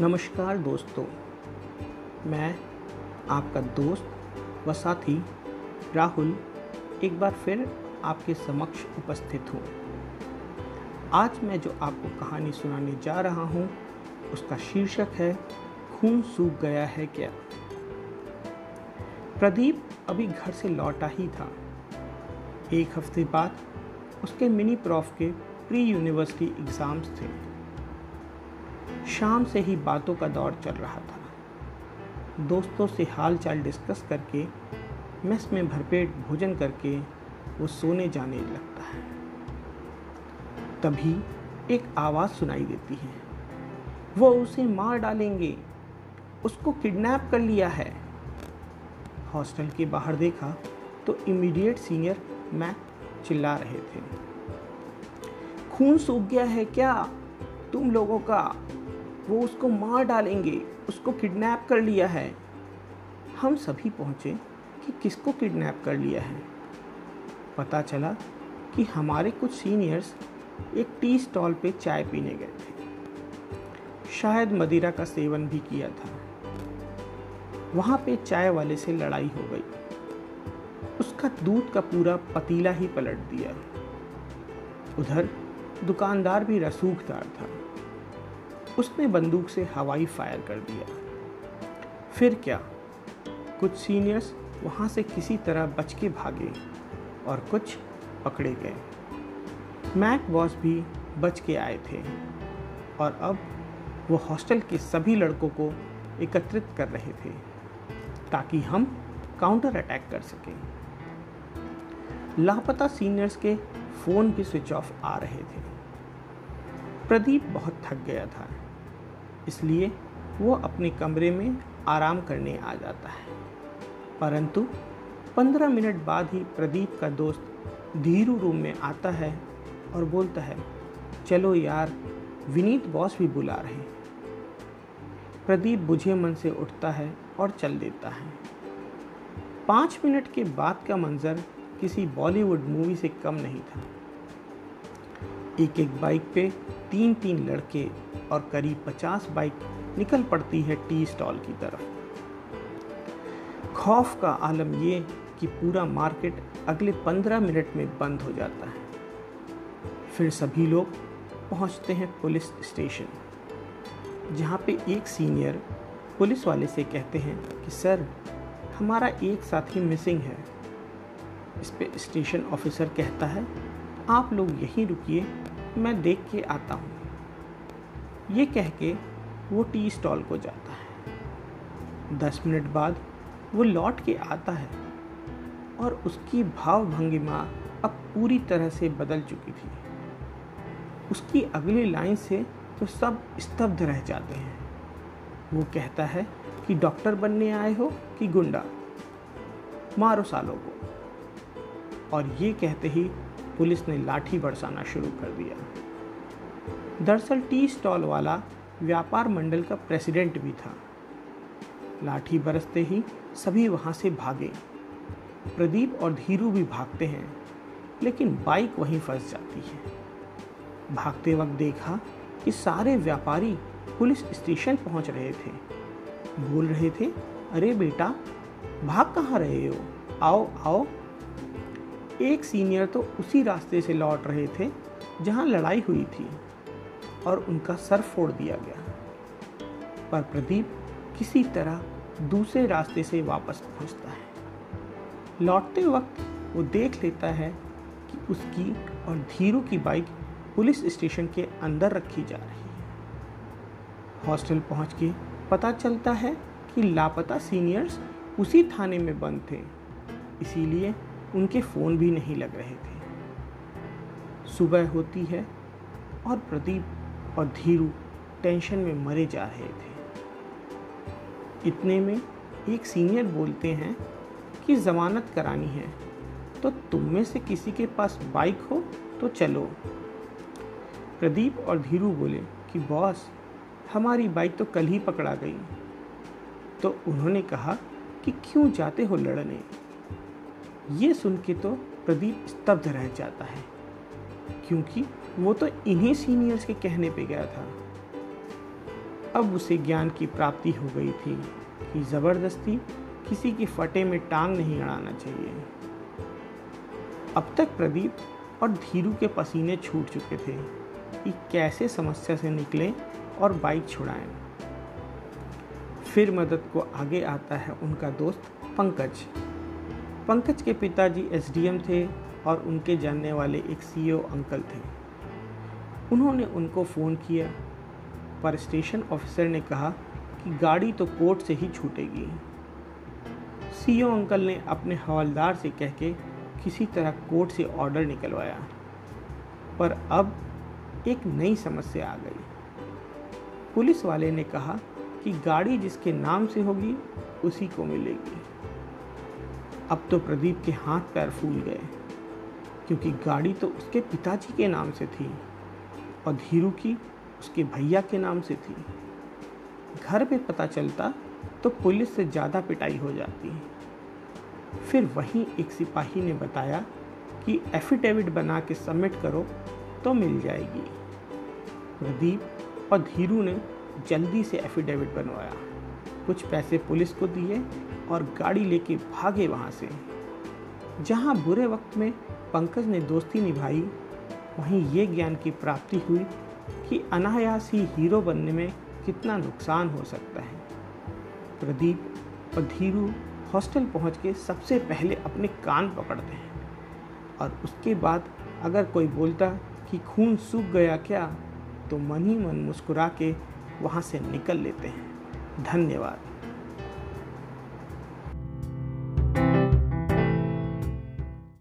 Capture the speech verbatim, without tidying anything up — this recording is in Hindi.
नमस्कार दोस्तों, मैं आपका दोस्त व साथी राहुल एक बार फिर आपके समक्ष उपस्थित हूँ। आज मैं जो आपको कहानी सुनाने जा रहा हूँ उसका शीर्षक है खून सूख गया है क्या। प्रदीप अभी घर से लौटा ही था। एक हफ्ते बाद उसके मिनी प्रॉफ के प्री यूनिवर्सिटी एग्ज़ाम्स थे। शाम से ही बातों का दौर चल रहा था। दोस्तों से हाल चाल डिस्कस करके मेस में भरपेट भोजन करके वो सोने जाने लगता है। तभी एक आवाज़ सुनाई देती है, वो उसे मार डालेंगे, उसको किडनैप कर लिया है। हॉस्टल के बाहर देखा तो इमीडिएट सीनियर मैं चिल्ला रहे थे, खून सूख गया है क्या तुम लोगों का, वो उसको मार डालेंगे, उसको किडनैप कर लिया है। हम सभी पहुँचे कि किसको किडनैप कर लिया है। पता चला कि हमारे कुछ सीनियर्स एक टी स्टॉल पे चाय पीने गए थे, शायद मदिरा का सेवन भी किया था। वहाँ पे चाय वाले से लड़ाई हो गई, उसका दूध का पूरा पतीला ही पलट दिया। उधर दुकानदार भी रसूखदार था, उसने बंदूक से हवाई फायर कर दिया। फिर क्या, कुछ सीनियर्स वहाँ से किसी तरह बच के भागे और कुछ पकड़े गए। मैक बॉस भी बच के आए थे और अब वो हॉस्टल के सभी लड़कों को एकत्रित कर रहे थे ताकि हम काउंटर अटैक कर सकें। लापता सीनियर्स के फ़ोन भी स्विच ऑफ आ रहे थे। प्रदीप बहुत थक गया था, इसलिए वो अपने कमरे में आराम करने आ जाता है। परंतु पंद्रह मिनट बाद ही प्रदीप का दोस्त धीरू रूम में आता है और बोलता है, चलो यार, विनीत बॉस भी बुला रहे। प्रदीप बुझे मन से उठता है और चल देता है। पाँच मिनट के बाद का मंजर किसी बॉलीवुड मूवी से कम नहीं था। एक एक बाइक पे तीन तीन लड़के और करीब पचास बाइक निकल पड़ती है टी स्टॉल की तरफ। खौफ का आलम ये कि पूरा मार्केट अगले पंद्रह मिनट में बंद हो जाता है। फिर सभी लोग पहुंचते हैं पुलिस स्टेशन, जहां पे एक सीनियर पुलिस वाले से कहते हैं कि सर, हमारा एक साथी मिसिंग है। इस पे स्टेशन ऑफिसर कहता है, आप लोग यहीं रुकिए, मैं देख के आता हूँ। ये कह के वो टी स्टॉल को जाता है। दस मिनट बाद वो लौट के आता है और उसकी भावभंगिमा अब पूरी तरह से बदल चुकी थी। उसकी अगली लाइन से तो सब स्तब्ध रह जाते हैं। वो कहता है कि डॉक्टर बनने आए हो कि गुंडा, मारो सालों को। और ये कहते ही पुलिस ने लाठी बरसाना शुरू कर दिया। दरअसल टी स्टॉल वाला व्यापार मंडल का प्रेसिडेंट भी था। लाठी बरसते ही सभी वहाँ से भागे। प्रदीप और धीरू भी भागते हैं, लेकिन बाइक वहीं फंस जाती है। भागते वक्त देखा कि सारे व्यापारी पुलिस स्टेशन पहुँच रहे थे। बोल रहे थे, अरे बेटा, भाग कहाँ रहे हो, आओ आओ। एक सीनियर तो उसी रास्ते से लौट रहे थे जहां लड़ाई हुई थी और उनका सर फोड़ दिया गया। पर प्रदीप किसी तरह दूसरे रास्ते से वापस पहुंचता है। लौटते वक्त वो देख लेता है कि उसकी और धीरू की बाइक पुलिस स्टेशन के अंदर रखी जा रही है। हॉस्टल पहुंच के पता चलता है कि लापता सीनियर्स उसी थाने में बंद थे, इसीलिए उनके फ़ोन भी नहीं लग रहे थे। सुबह होती है और प्रदीप और धीरू टेंशन में मरे जा रहे थे। इतने में एक सीनियर बोलते हैं कि ज़मानत करानी है, तो तुम में से किसी के पास बाइक हो तो चलो। प्रदीप और धीरू बोले कि बॉस, हमारी बाइक तो कल ही पकड़ा गई। तो उन्होंने कहा कि क्यों जाते हो लड़ने। ये सुन के तो प्रदीप स्तब्ध रह जाता है, क्योंकि वो तो इन्हीं सीनियर्स के कहने पे गया था। अब उसे ज्ञान की प्राप्ति हो गई थी कि ज़बरदस्ती किसी की फटे में टांग नहीं अड़ाना चाहिए। अब तक प्रदीप और धीरू के पसीने छूट चुके थे कि कैसे समस्या से निकलें और बाइक छुड़ाएं। फिर मदद को आगे आता है उनका दोस्त पंकज। पंकज के पिताजी एस डी एम थे और उनके जानने वाले एक सीईओ अंकल थे। उन्होंने उनको फ़ोन किया पर स्टेशन ऑफिसर ने कहा कि गाड़ी तो कोर्ट से ही छूटेगी। सीईओ अंकल ने अपने हवलदार से कह के किसी तरह कोर्ट से ऑर्डर निकलवाया, पर अब एक नई समस्या आ गई। पुलिस वाले ने कहा कि गाड़ी जिसके नाम से होगी उसी को मिलेगी। अब तो प्रदीप के हाथ पैर फूल गए, क्योंकि गाड़ी तो उसके पिताजी के नाम से थी और धीरू की उसके भैया के नाम से थी। घर पे पता चलता तो पुलिस से ज़्यादा पिटाई हो जाती। फिर वहीं एक सिपाही ने बताया कि एफिडेविट बना के सबमिट करो तो मिल जाएगी। प्रदीप और धीरू ने जल्दी से एफिडेविट बनवाया, कुछ पैसे पुलिस को दिए और गाड़ी लेके भागे वहाँ से। जहाँ बुरे वक्त में पंकज ने दोस्ती निभाई, वहीं ये ज्ञान की प्राप्ति हुई कि अनायास ही हीरो बनने में कितना नुकसान हो सकता है। प्रदीप और धीरू हॉस्टल पहुँच के सबसे पहले अपने कान पकड़ते हैं और उसके बाद अगर कोई बोलता कि खून सूख गया क्या, तो मन ही मन मुस्कुरा के वहाँ से निकल लेते हैं। धन्यवाद।